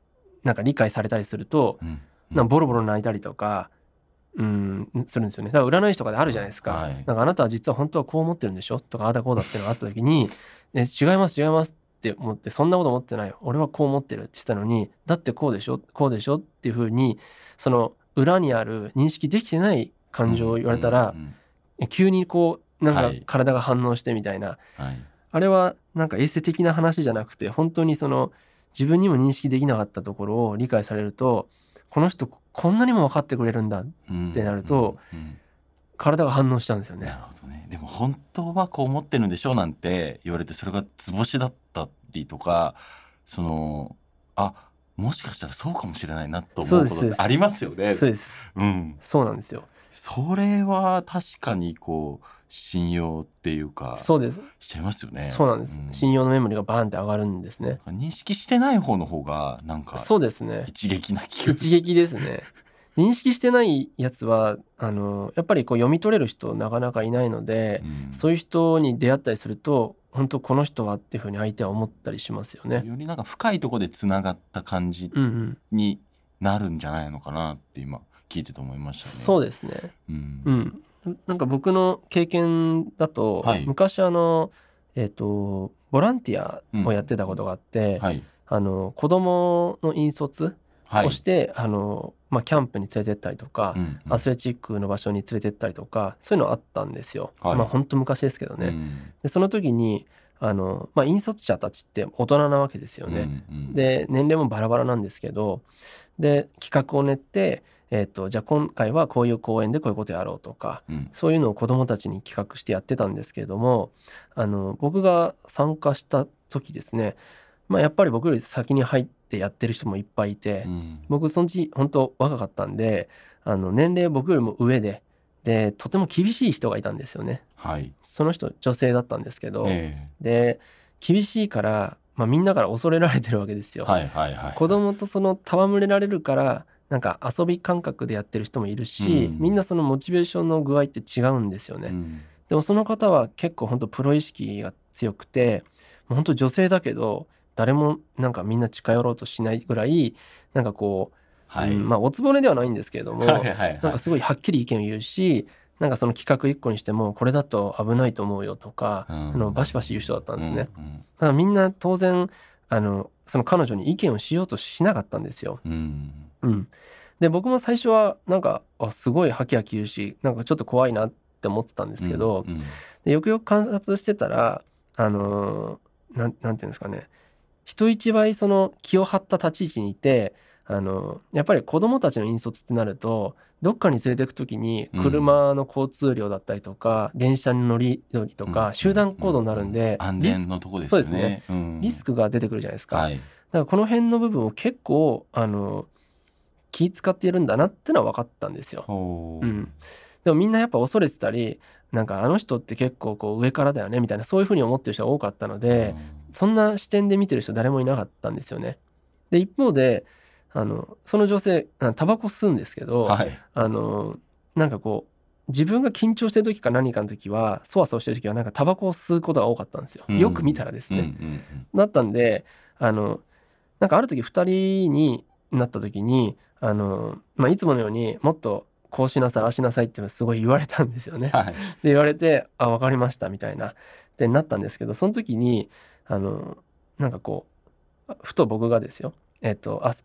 なんか理解されたりすると、うん、なんかボロボロ泣いたりとか、うん、するんですよね。だから占い師とかであるじゃないです か,、はい、なんかあなたは実は本当はこう思ってるんでしょとかあなたこうだっていうのがあった時にえ違います違いますって思ってそんなこと思ってない俺はこう思ってるってしたのにだってこうでしょこうでしょっていう風にその裏にある認識できてない感情を言われたら、うんうんうん、急にこうなんか体が反応してみたいな、はいはい、あれはなんか衛生的な話じゃなくて本当にその自分にも認識できなかったところを理解されるとこの人こんなにも分かってくれるんだってなると、うんうんうん、体が反応しちゃうんですよね。なるほどね。でも本当はこう思ってるんでしょうなんて言われてそれが図星だったりとかそのあもしかしたらそうかもしれないなと思うことってありますよね。そうです、うん、そうなんですよ。それは確かにこう信用っていうかそうですしちゃいますよね。そうなんです、うん、信用のメモリがバーンって上がるんですね。認識してない方の方がなんかそうですね一撃な気が一撃ですね認識してないやつはあのやっぱりこう読み取れる人なかなかいないので、うん、そういう人に出会ったりすると本当この人はっていうふうに相手は思ったりしますよね。よりなんか深いところでつながった感じになるんじゃないのかなって今聞いてて思いましたね。そうですね、うんうん、なんか僕の経験だと、はい、昔あの、えーと、ボランティアをやってたことがあって、うんはい、あの子供の引率をして、はいあのまあ、キャンプに連れてったりとか、うんうん、アスレチックの場所に連れてったりとかそういうのあったんですよ、はいまあ、ほんと昔ですけどね、うん、でその時にあの、まあ、引率者たちって大人なわけですよね、うんうん、で年齢もバラバラなんですけどで企画を練って、えーと、じゃあ今回はこういう公演でこういうことやろうとか、うん、そういうのを子どもたちに企画してやってたんですけれどもあの僕が参加した時ですね、まあ、やっぱり僕より先に入ってやってる人もいっぱいいて、うん、僕そのうち本当若かったんであの年齢僕よりも上ででとても厳しい人がいたんですよね、はい、その人女性だったんですけど、えー、で厳しいから、まあ、みんなから恐れられてるわけですよ、はいはいはい、子供とその戯れられるからなんか遊び感覚でやってる人もいるし、うん、みんなそのモチベーションの具合って違うんですよね、うん、でもその方は結構本当プロ意識が強くてもう本当女性だけど誰もなんかみんな近寄ろうとしないぐらいなんかこう、はいうん、まあおつぼねではないんですけれども、はいはいはい、なんかすごいはっきり意見を言うしなんかその企画一個にしてもこれだと危ないと思うよとか、うん、あのバシバシ言う人だったんですね、うんうん、だからみんな当然あのその彼女に意見をしようとしなかったんですよ、うんうん、で僕も最初はなんかあすごいはきはき言うしなんかちょっと怖いなって思ってたんですけど、うんうん、でよくよく観察してたらあのー、なん、なんていうんですかね人一倍その気を張った立ち位置にいてあのやっぱり子どもたちの引率ってなるとどっかに連れてくときに車の交通量だったりとか、うん、電車の乗り乗りとか集団行動になるんで、うんうん、安全のとこですね。そうですね、うん、リスクが出てくるじゃないですか、はい、だからこの辺の部分を結構あの気使っているんだなってのは分かったんですよ、うん、でもみんなやっぱ恐れてたりなんかあの人って結構こう上からだよねみたいなそういうふうに思ってる人が多かったので、うん、そんな視点で見てる人誰もいなかったんですよね。で一方であのその女性タバコ吸うんですけど、はい、あのなんかこう自分が緊張してる時か何かの時はそわそわしてる時はなんかタバコを吸うことが多かったんですよ、うん、よく見たらですね、うんうんうん、だったんであのなんかある時ふたりになった時にあの、まあ、いつものようにもっとこうしなさいああしなさいってすごい言われたんですよね、はい、で言われてあ分かりましたみたいなってなったんですけど、その時にあのなんかこうふと僕がですよ、えっとあそ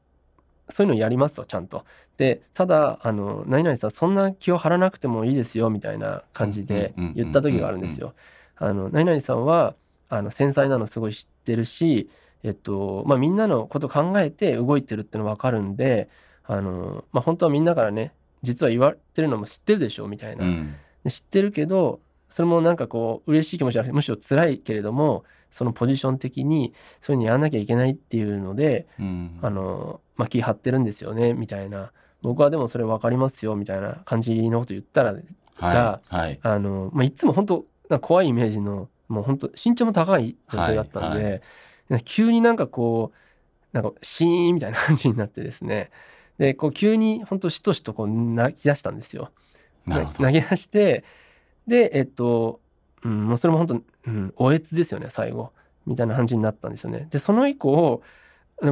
ういうのやりますとちゃんとで、ただあの何々さんそんな気を張らなくてもいいですよみたいな感じで言った時があるんですよ。あの何々さんはあの繊細なのすごい知ってるし、えっとまあ、みんなのこと考えて動いてるっての分かるんで、あの、まあ、本当はみんなからね実は言われてるのも知ってるでしょみたいな、うん、で知ってるけどそれもなんかこう嬉しい気持ちじゃなくてむしろ辛いけれどもそのポジション的にそういうのやらなきゃいけないっていうので、うん、あのまあ、気張ってるんですよねみたいな、僕はでもそれ分かりますよみたいな感じのこと言ったら、はいはい、あのまあ、いつも本当なんか怖いイメージのもう本当身長も高い女性だったんで、はいはい、急になんかこうなんかシーンみたいな感じになってですね、でこう急に本当しとしとこう泣き出したんですよ。投げ出してでえっと、うん、もうそれも本当、うん、おえつですよね最後みたいな感じになったんですよね。でその以降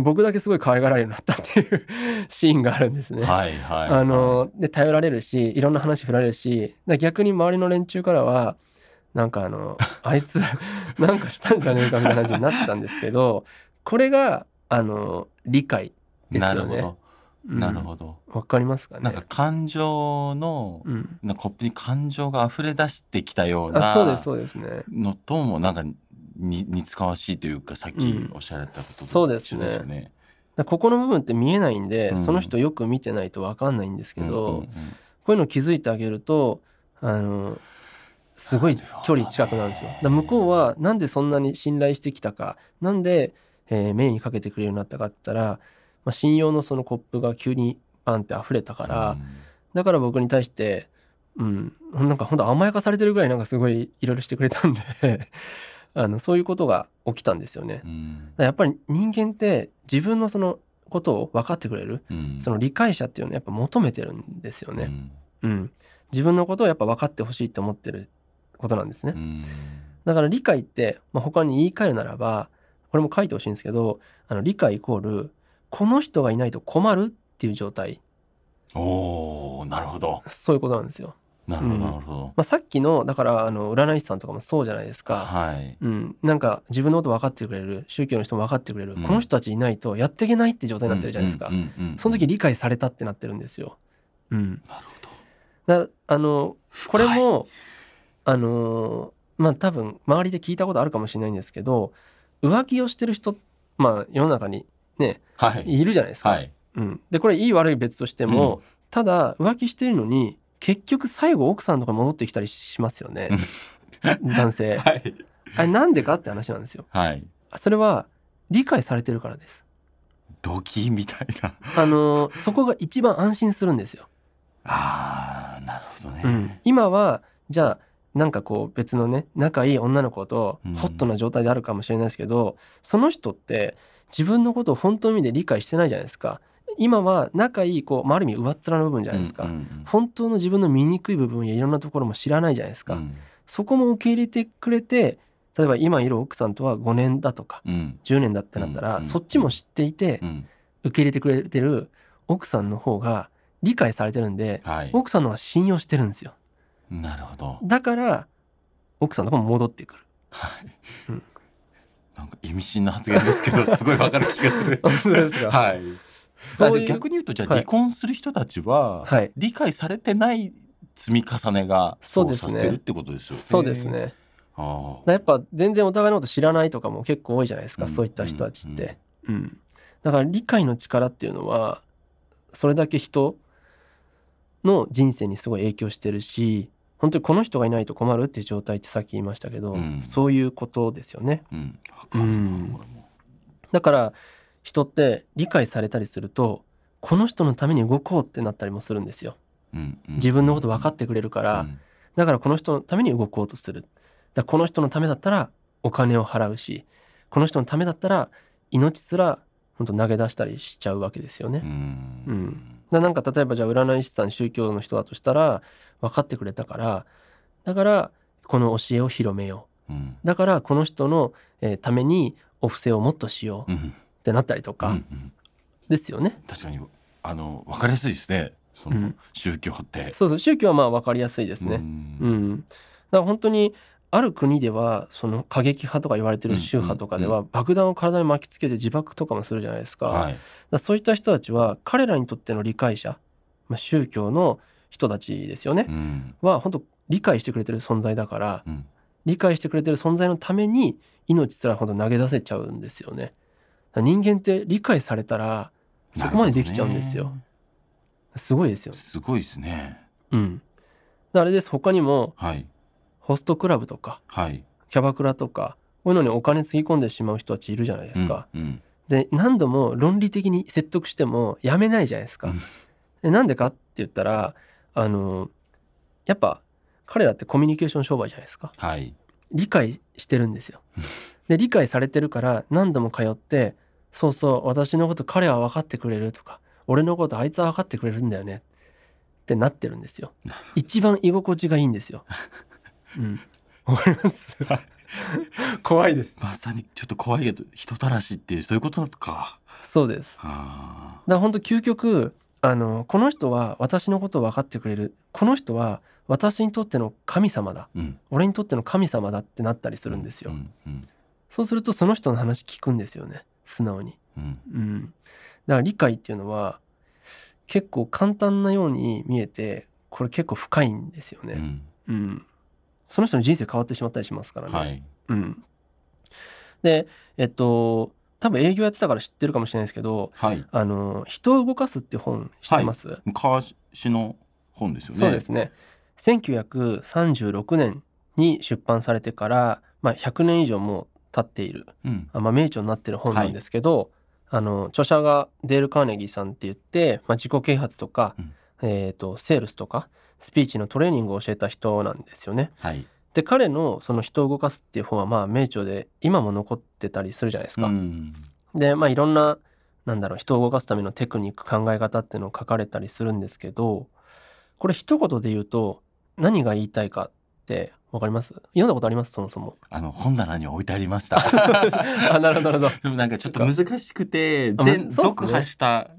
僕だけすごい可愛がられるようになったっていうシーンがあるんですね、はいはいはい、あので頼られるしいろんな話振られるし、だ逆に周りの連中からはなんかあのあいつなんかしたんじゃねえかみたいな感じになってたんですけど、これがあの理解ですよね。なるほどなるほど、うん、わかりますかね。なんか感情の、うん、なんかコップに感情が溢れ出してきたようなのともなんかに似つかわしいというか、さっきおっしゃられたことと一緒ですよね、うん、そうですね。だここの部分って見えないんで、うん、その人よく見てないとわかんないんですけど、うんうんうん、こういうの気づいてあげるとあのすごい距離近くなるんですよ。だ向こうはなんでそんなに信頼してきたか、なんで、えー、目にかけてくれるようになったかって言ったら、まあ、信用のそのコップが急にバンって溢れたから、うん、だから僕に対して、うん、なんか本当甘やかされてるぐらいなんかすごいいろいろしてくれたんであのそういうことが起きたんですよね、うん、だからやっぱり人間って自分のそのことを分かってくれる、うん、その理解者っていうのをやっぱ求めてるんですよね、うんうん、自分のことをやっぱ分かってほしいと思ってることなんですね、うん、だから理解って、まあ、他に言い換えるならばこれも書いてほしいんですけど、あの理解イコールこの人がいないと困るっていう状態。おー、なるほど。そういうことなんですよ。なるほど、なるほど。うん、まあ、さっきのだからあの占い師さんとかもそうじゃないですか、はい、うん、なんか自分のこと分かってくれる、宗教の人も分かってくれる、うん、この人たちいないとやっていけないって状態になってるじゃないですか、うんうんうんうん、その時理解されたってなってるんですよ、うん、なるほど。だあのこれもあのまあ多分周りで聞いたことあるかもしれないんですけど、浮気をしてる人、まあ世の中にね、はい、いるじゃないですか、はい、うん、でこれいい悪い別としても、うん、ただ浮気してるのに結局最後奥さんとか戻ってきたりしますよね男性、はい、あれなんでかって話なんですよ、はい、それは理解されてるからです。ドキみたいなあのそこが一番安心するんですよ。あー、なるほどね、うん、今はじゃあなんかこう別のね仲いい女の子とホットな状態であるかもしれないですけど、うん、その人って自分のことを本当の意味で理解してないじゃないですか。今は仲いいこう、まあ、ある意味上っ面の部分じゃないですか、うんうんうん、本当の自分の醜い部分やいろんなところも知らないじゃないですか、うん、そこも受け入れてくれて、例えば今いる奥さんとはごねんだとか、うん、じゅうねんだってなったら、うんうん、そっちも知っていて、うん、受け入れてくれてる奥さんの方が理解されてるんで、はい、奥さんの方が信用してるんですよ。なるほど。だから奥さんの方も戻ってくる、はい、うん、なんか意味深な発言ですけどすごい分かる気がするそうですか、はい、そういう逆に言うとじゃあ離婚する人たちは理解されてない積み重ねがそうさせてるってことですよね。そうですね。ああ、やっぱ全然お互いのこと知らないとかも結構多いじゃないですか、うん、そういった人たちって、うんうん、だから理解の力っていうのはそれだけ人の人生にすごい影響してるし、本当にこの人がいないと困るっていう状態ってさっき言いましたけど、うん、そういうことですよね、うんうん、だから人って理解されたりするとこの人のために動こうってなったりもするんですよ、うんうん、自分のこと分かってくれるから、うん、だからこの人のために動こうとする。だからこの人のためだったらお金を払うし、この人のためだったら命すら本当投げ出したりしちゃうわけですよね、うんうん、なんか例えばじゃあ占い師さん宗教の人だとしたら分かってくれたからだからこの教えを広めよう、うん、だからこの人のためにお布施をもっとしようってなったりとかですよね、うんうん、確かにあの分かりやすいですね。その宗教って、うん、そうそう、宗教はまあ分かりやすいですね。うん、うん、だから本当にある国ではその過激派とか言われてる宗派とかでは爆弾を体に巻きつけて自爆とかもするじゃないですか、はい、だからそういった人たちは彼らにとっての理解者、まあ、宗教の人たちですよね、うん、は本当理解してくれてる存在だから、うん、理解してくれてる存在のために命すら本当投げ出せちゃうんですよね。人間って理解されたらそこまでできちゃうんですよ、ね、すごいですよね。すごいですね、うん、あれです。他にも、はい、ホストクラブとか、はい、キャバクラとかこういうのにお金つぎ込んでしまう人たちいるじゃないですか、うんうん、で何度も論理的に説得してもやめないじゃないですか、うん、でなんでかって言ったらあのやっぱ彼らってコミュニケーション商売じゃないですか、はい、理解してるんですよ。で理解されてるから何度も通ってそうそう私のこと彼は分かってくれるとか俺のことあいつは分かってくれるんだよねってなってるんですよ。一番居心地がいいんですよ。うん、わかります。怖いです。まさにちょっと怖いけど人たらしってそういうことか。そうです。あだから本当究極あのこの人は私のことを分かってくれる、この人は私にとっての神様だ、うん、俺にとっての神様だってなったりするんですよ、うんうんうん、そうするとその人の話聞くんですよね素直に、うんうん、だから理解っていうのは結構簡単なように見えてこれ結構深いんですよね、うんうん、その人の人生変わってしまったりしますからね、はいうん、でえっと多分営業やってたから知ってるかもしれないですけど、はい、あの人を動かすって本知ってます、はい、昔の本ですよね。そうですね。せんきゅうひゃくさんじゅうろくねんに出版されてから、まあ、ひゃくねん以上も経っている、うんまあ、名著になっている本なんですけど、はい、あの著者がデール・カーネギーさんって言って、まあ、自己啓発とか、うんえーと、セールスとかスピーチのトレーニングを教えた人なんですよね、はいで彼のその人を動かすっていう本はまあ名著で今も残ってたりするじゃないですか、うん、でまあいろんななんだろう人を動かすためのテクニック考え方っていうのを書かれたりするんですけどこれ一言で言うと何が言いたいかってわかります？読んだことあります？そもそもあの本棚に置いてありましたあなるほどなるほどでもなんかちょっと難しくて全読破した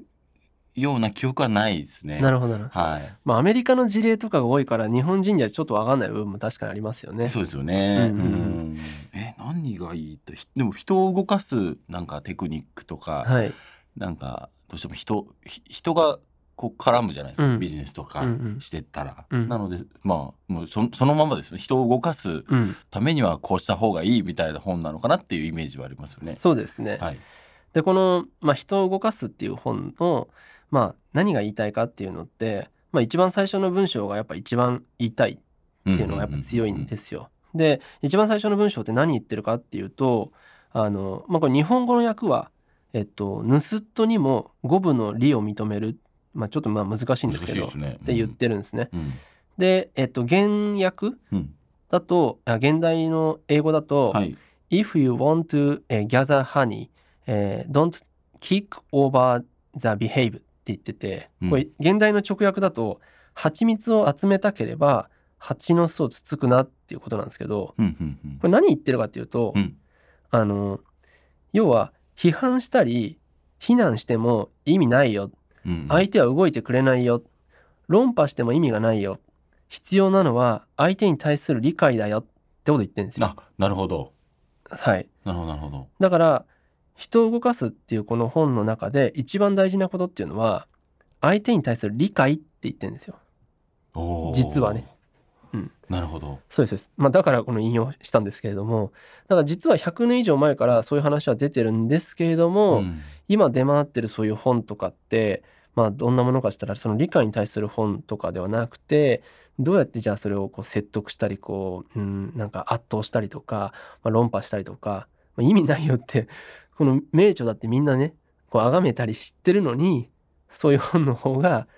ような記憶はないですね。なるほどな、はいまあ、アメリカの事例とかが多いから日本人にはちょっと分かんない部分も確かにありますよね。そうですよね、うんうんうん、え何がいいってでも人を動かすなんかテクニックとか、はい、なんかどうしても 人, 人がこう絡むじゃないですか、うん、ビジネスとかしてったら、うんうん、なので、まあ、もう そ, そのままですね人を動かすためにはこうした方がいいみたいな本なのかなっていうイメージはありますよね。そうですね、はい、でこの、まあ、人を動かすっていう本のまあ、何が言いたいかっていうのって、まあ、一番最初の文章がやっぱ一番言いたいっていうのがやっぱ強いんですよ、うんうんうん、で一番最初の文章って何言ってるかっていうとあの、まあ、これ日本語の訳は、えっと、盗っ人にも語部の利を認める、まあ、ちょっとまあ難しいんですけど、ね、って言ってるんですね、うんうん、で、えっと、原訳だと、うん、現代の英語だと、はい、If you want to gather honey, don't kick over the behaviorって言っててこれ現代の直訳だと蜂蜜を集めたければ蜂の巣をつつくなっていうことなんですけど、うんうんうん、これ何言ってるかっていうと、うん、あの要は批判したり非難しても意味ないよ、うん、相手は動いてくれないよ論破しても意味がないよ必要なのは相手に対する理解だよってこと言ってるんですよ。あ、なるほど、はい、なるほどなるほど。だから人を動かすっていうこの本の中で一番大事なことっていうのは相手に対する理解って言ってるんですよ。お実はね、うん、なるほど。そうです、まあ、だからこの引用したんですけれどもだから実はひゃくねん以上前からそういう話は出てるんですけれども、うん、今出回ってるそういう本とかって、まあ、どんなものかしたらその理解に対する本とかではなくてどうやってじゃあそれをこう説得したりこう、うん、なんか圧倒したりとか、まあ、論破したりとか、まあ、意味ないよってこの名著だってみんなねこう崇めたり知ってるのにそういう本の方が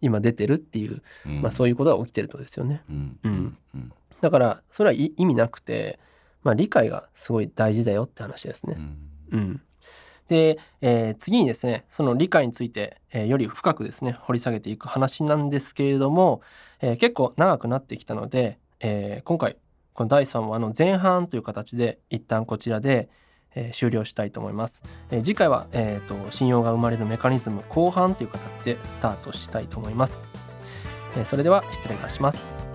今出てるっていう、うんまあ、そういうことが起きてるとですよね、うんうんうん、だからそれは意味なくて、まあ、理解がすごい大事だよって話ですね、うんうん、で、えー、次にですねその理解について、えー、より深くですね掘り下げていく話なんですけれども、えー、結構長くなってきたので、えー、今回このだいさんわの前半という形で一旦こちらでえー、終了したいと思います、えー、次回は、えーと、信用が生まれるメカニズム後半という形でスタートしたいと思います、えー、それでは失礼いたします。